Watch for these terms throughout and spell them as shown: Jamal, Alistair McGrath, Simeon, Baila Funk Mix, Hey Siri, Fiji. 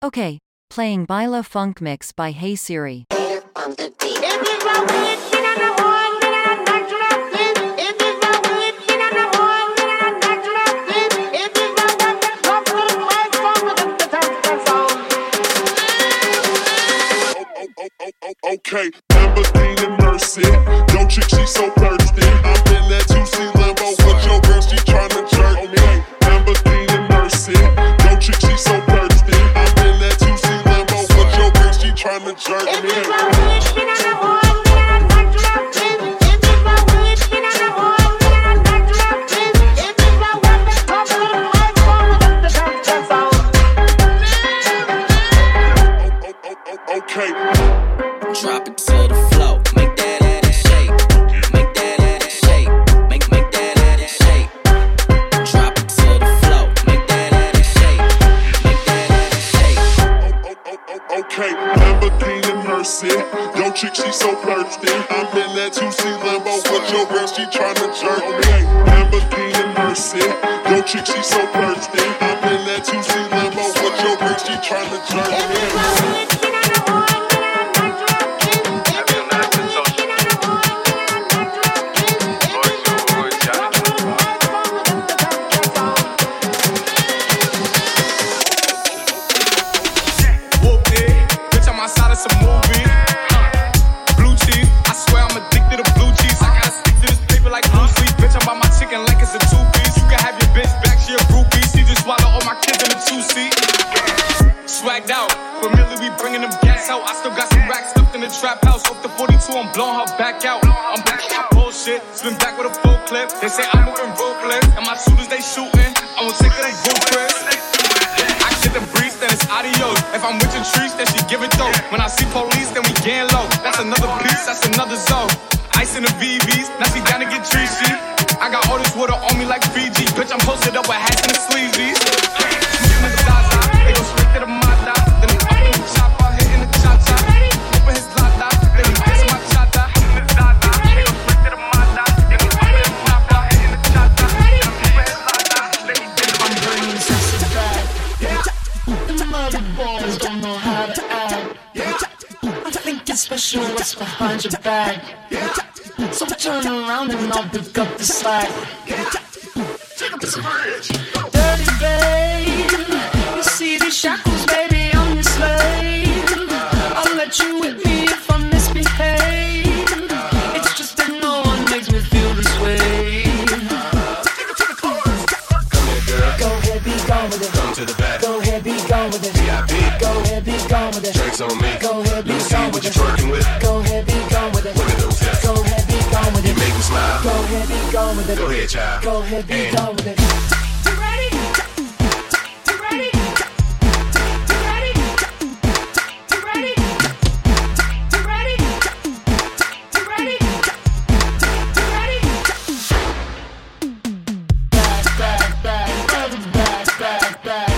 Okay, playing Baila Funk Mix by Hey Siri. Okay, empathy and mercy. Yo chick, she so thirsty. I'm in that 2C limbo with your girl, she tryna jerk me. Empathy and mercy. Yo chick, she so thirsty. I'm in that 2C limbo with your girl, she tryna jerk me. Okay. Drop it to the floor, make that ass shake, make that ass shake, make that ass shake. Drop it to the floor, make that ass shake, make that ass shake. Okay, Lamborghini and Mercy, yo chick she so thirsty. I'm in that 2C limbo with your girl, she tryna jerk me. Lamborghini and Mercy, yo chick she so thirsty. I'm in that 2C limbo with your girl, she tryna jerk me. Swagged out, familiar, we bringing them gas out. I still got some racks stuffed in the trap house. Off the 42, I'm blowing her back out. I'm back with my bullshit, spin back with a full clip. They say I'm moving ruthless, and my shooters they shooting. I'm sick of them ruthless. I get the breeze, then it's adios. If I'm with the trees, then she give it though. When I see police, then we gang low. That's another piece, that's another zone. Ice in the VVs, now she down to get treachy. I got all this water on me like Fiji. Bitch, I'm posted up with hats and sleazies. Special what's behind your back. So turn around and I'll pick up the slack. Take up the bridge. Dirty babe, you see these shackles, baby, I'm your slave. I'll let you with me if I misbehave. It's just that no one makes me feel this way. Take it to the corners. Come here, girl. Go ahead, be gone with it. Come to the back. Go ahead, be gone with it. VIP. Go ahead, be gone with it. Drinks on me. Go ahead, be gone. What you twerking with? Go ahead, be gone with it. One of those guys. Go ahead, be gone with it. You make me smile. Go ahead, be gone with it. Go ahead, child. Go ahead, be gone with it. You ready? You ready? You ready? You ready? You ready? You ready? You ready? Back, back, back, back, back, back, back.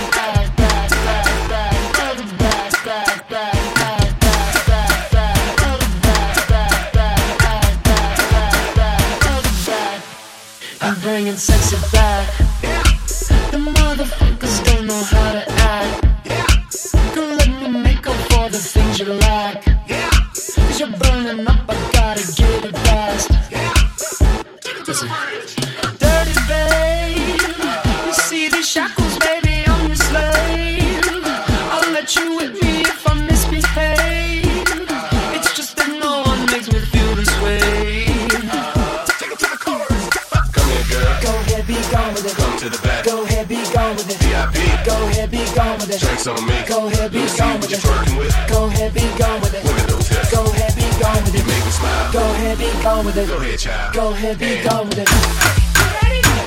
Bringing sexy back. The motherfuckers don't know how to act. Girl, let me make up for the things you lack. 'Cause you're burning up, I gotta get it fast. Dirty babe, you see these shackles, baby, I'm your slave. I'll let you with me if I misbehave. It's just that no one makes me feel this way. To the back. Go ahead, be gone with it. VIP. Go ahead, be gone with it. Drinks on me. Go ahead, be gone with it. Go ahead, be gone with it. Look at those hips. Go ahead, be gone with it. You make me smile. Go ahead, be gone with it. Go ahead, child. Go ahead, be gone with it. Break it down. You ready? You ready?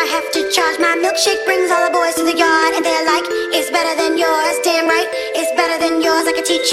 I have to charge. My milkshake brings all the boys to the yard, and they're like, it's better than yours. Damn right, it's better than yours. I could teach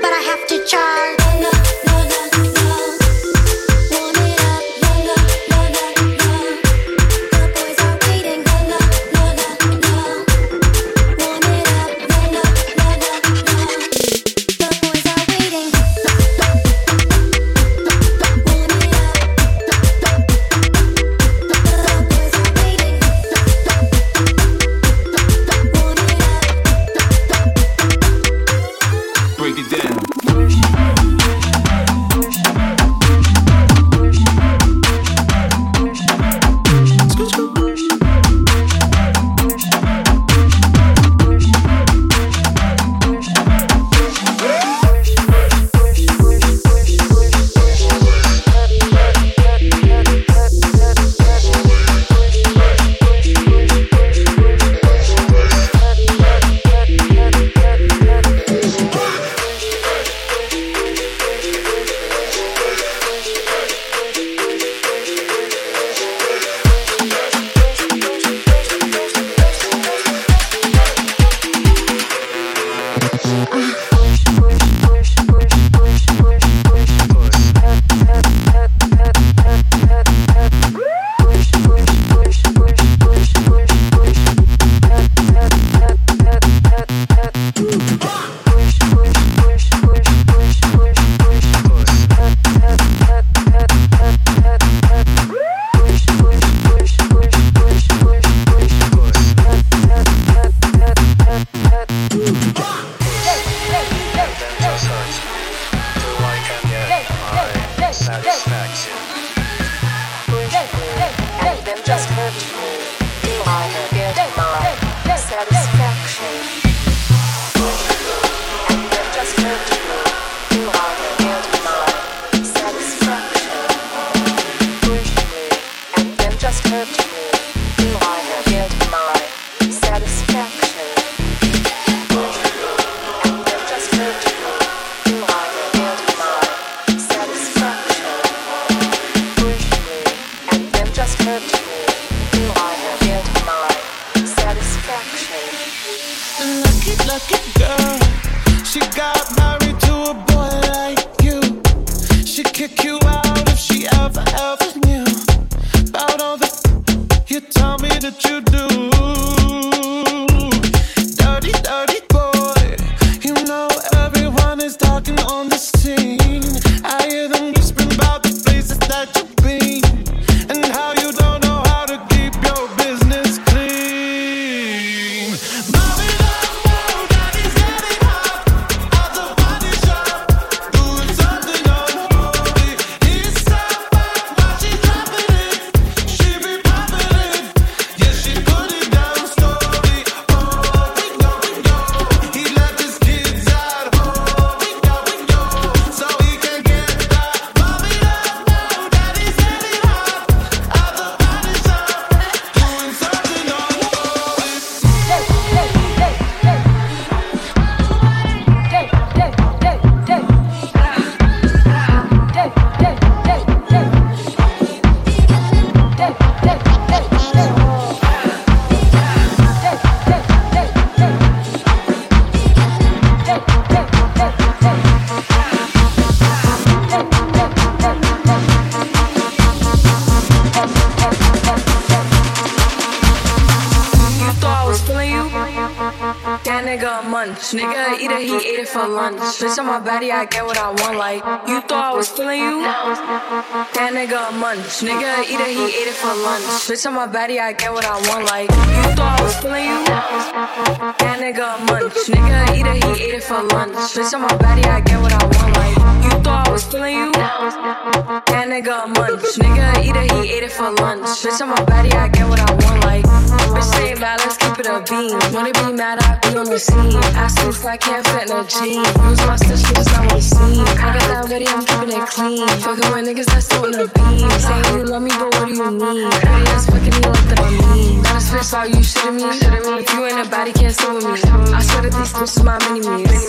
but I have to charge. Oh no.Nigga, either he ate it for lunch. Bitch, on my body, I get what I want. Like, you thought I was feeling you? That nigga a munch. Nigga, either he ate it for lunch. Bitch, on my body, I get what I want. Like, you thought I was feeling you? That nigga a munch. Nigga, either he ate it for lunch. Bitch, on my body, I get what I want. Like, you thought I was feeling you? That nigga a munch. Nigga, either he ate it for lunch. Bitch, on my body, I get what I want. Like, bitch, they ain't bad, let's keep it a beam. Wanna be mad, I be on the scene. I since I can't fit no jeans. Use my stitches, I won't see. I got that ready, I'm keeping it clean. Fucking with niggas that's still in the beam. Saying you love me, but what do you mean? Pretty ass fucking me like that I mean. Got a switch, all you shitting me. If you ain't a body, can't sit with me. I swear that these bitches my mini-me's.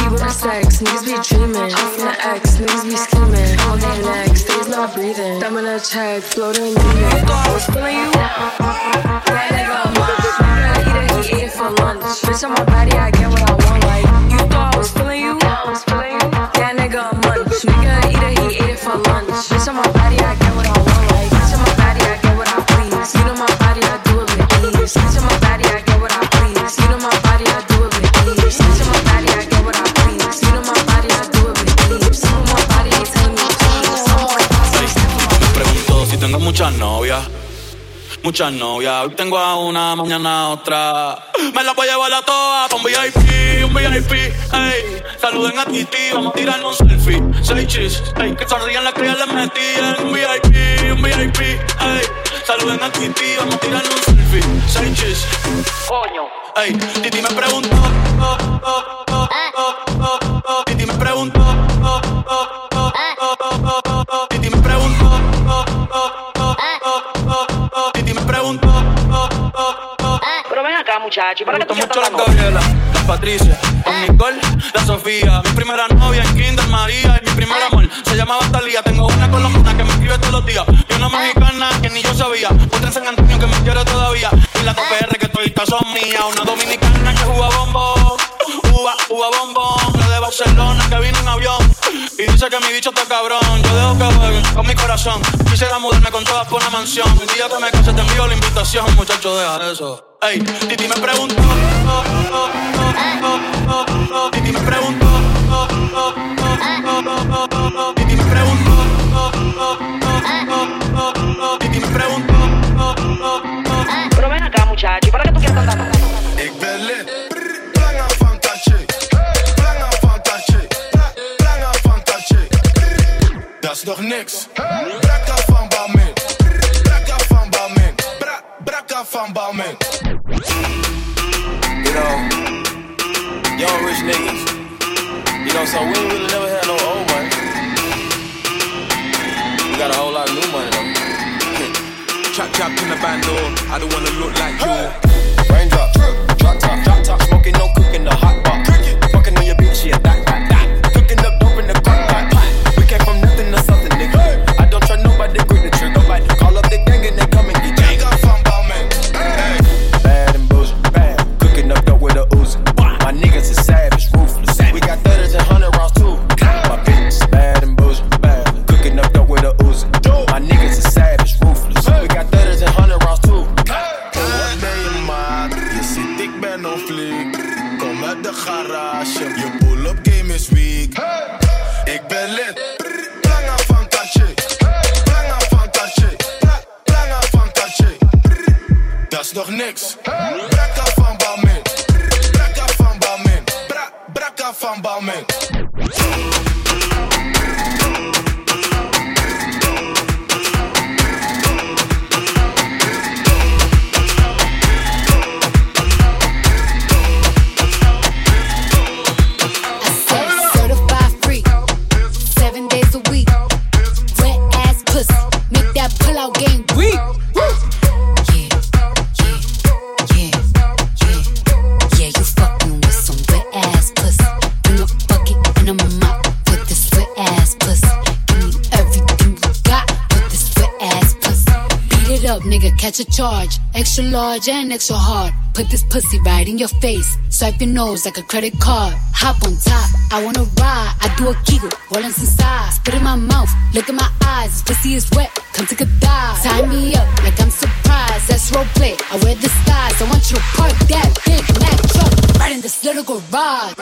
see what I sex. Niggas be dreaming. I'm the ex. Niggas be scheming. I don't even ex. Things not breathing. I'm gonna check. Floating movement. What's feeling you? That nigga munch. I eat it. He ate it for lunch. Bitch on my body, I get what I want. Like you thought I was feeling you? That nigga munch. Nigga I eat it. He ate it for lunch. Bitch on my body, I get what I want. Like bitch on my body, I get what I please. You know my body, I do it with ease. Bitch on my body, I get what I please. You know my body, I do it with ease. Bitch on my body, I get what I please. You know my body, I do it with ease. You know my body, I do it with ease. Me pregunto si tengo muchas novias. Muchas novias, hoy tengo a una, mañana a otra. Me la voy a llevar a todas pa' un VIP, ey. Saluden a Titi, vamos a tirarnos un selfie. Seis chis, ey, que sonrían las crías, les metí en un VIP, ey. Saluden a Titi, vamos a tirarnos un selfie. Seis chis, coño, ey. Titi me preguntó, Titi me preguntó, Titi me preguntó. Pero ven acá, muchachos, para que tú mucho las Gabriela, las Patricia, con Nicole, la Sofía. Mi primera novia en Kinder María y mi primer amor se llamaba Talía. Tengo una colombiana que me escribe todos los días y una mexicana que ni yo sabía. Otra en San Antonio que me quiere todavía y la TPR que todita son mía. Una dominicana que juega bombón, uva bombón. La de Barcelona que vino en avión y dice que mi bicho está cabrón. Yo dejo que jueguen con mi corazón. Quisiera mudarme con todas por una mansión. Un día que me case te envío la invitación. Muchacho, deja eso. Ey, Titi me preguntó, Titi me preguntó, Titi me preguntó, Titi me preguntó. Pero ven acá, muchacho, ¿para qué tú quieres cantar? Ik ben lid. Dat is nog niks. Brakka van Balmain. Brakka van Balmain. Brakka van Balmain. You know, young rich niggas. You know, so we ain't really never had no old money. We got a whole lot of new money though. Chop chop in the bando. I don't wanna look like you. Raindrop, drop top, smoking, no cooking, the hot pot. Fucking on your bitch, yeah, that. Extra large and extra hard. Put this pussy right in your face. Swipe your nose like a credit card. Hop on top, I wanna ride. I do a giggle, rolling some sides. Spit in my mouth, look in my eyes. This pussy is wet, come take a dive. Tie me up like I'm surprised. That's roleplay, I wear the styles. I want you to park that big black truck right in this little garage.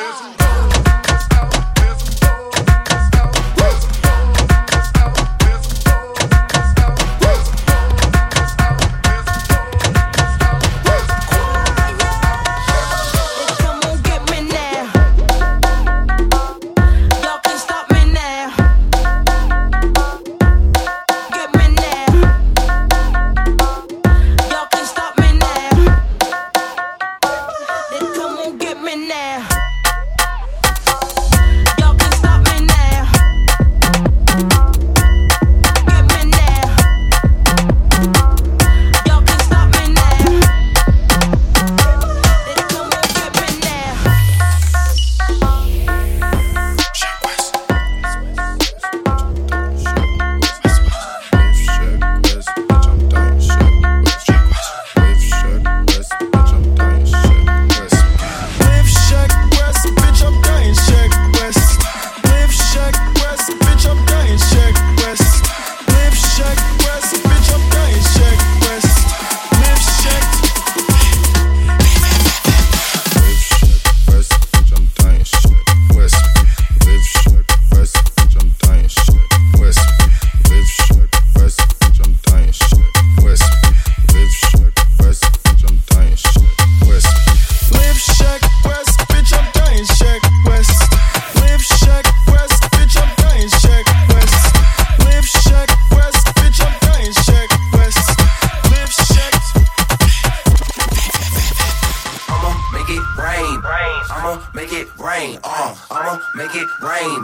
make it rain. I'ma make it rain.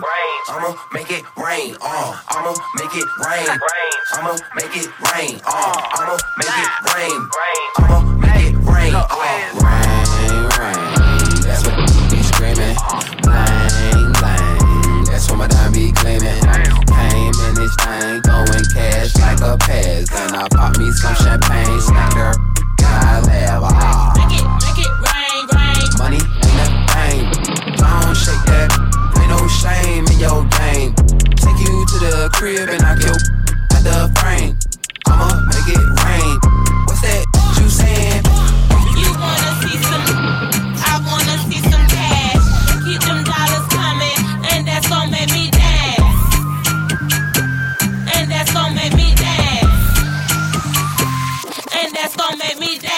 I'ma make it rain. I'ma make it rain. I'ma make it rain. I'ma make it rain. I'ma make it rain. Rain, rain. That's what they be screaming. Bling, bling. That's what my dime be claiming. Came in this thing, going cash like a pass. Then I pop me some champagne, snacker. I laugh. Make it rain, rain. Money ain't a thing. Don't shake that. Ain't no shame in your game. Take you to the crib and knock your out the frame. I'ma make it rain. What's that you saying? You wanna see some? I wanna see some cash. Keep them dollars coming, and that's gon' make me dance. And that's gon' make me dance. And that's gon' make me dance.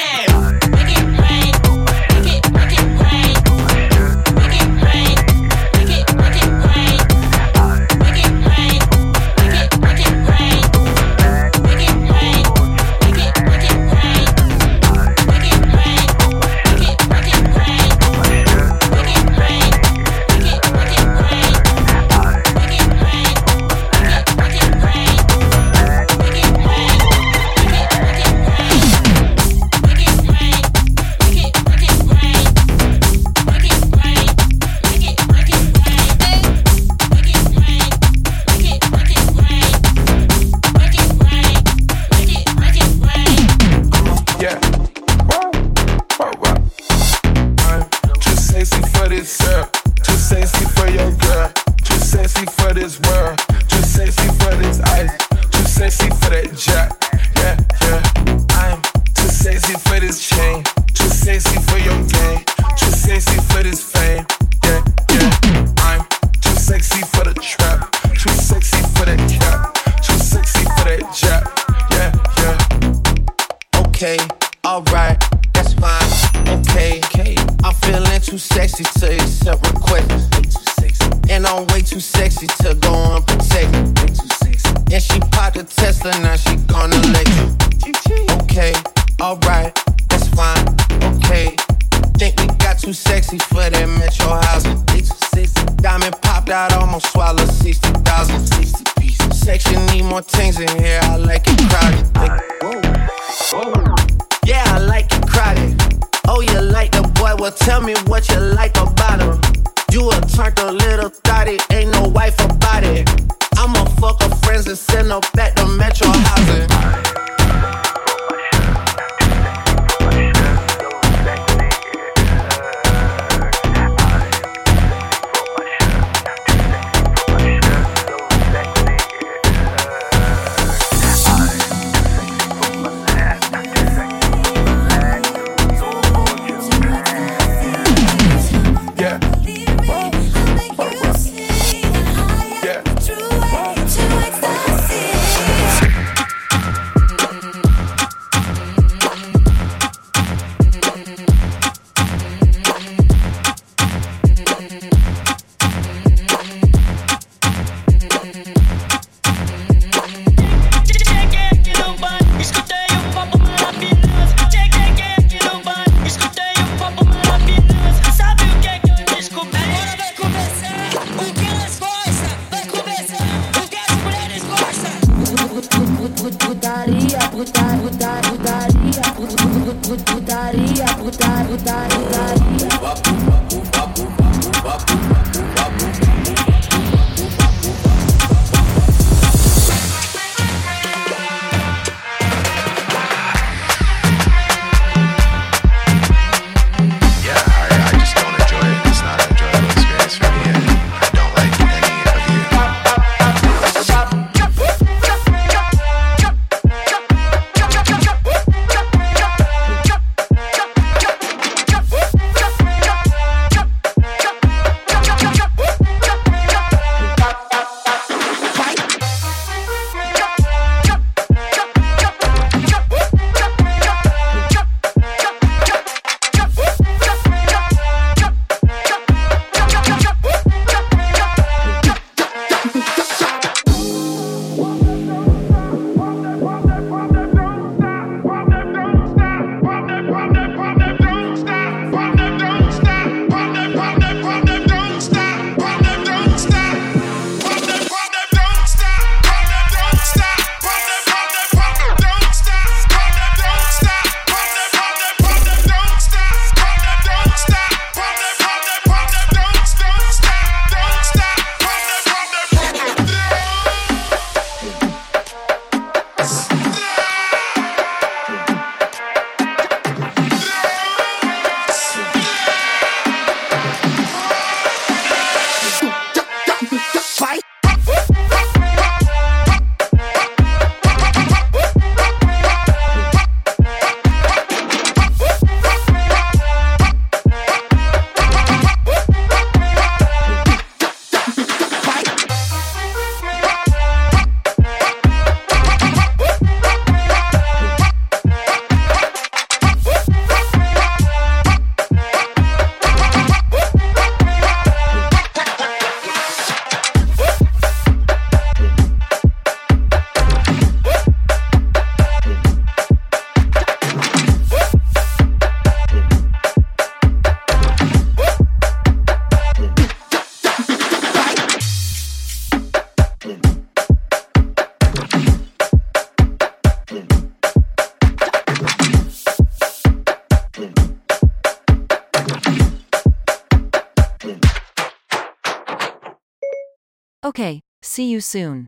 Okay, see you soon.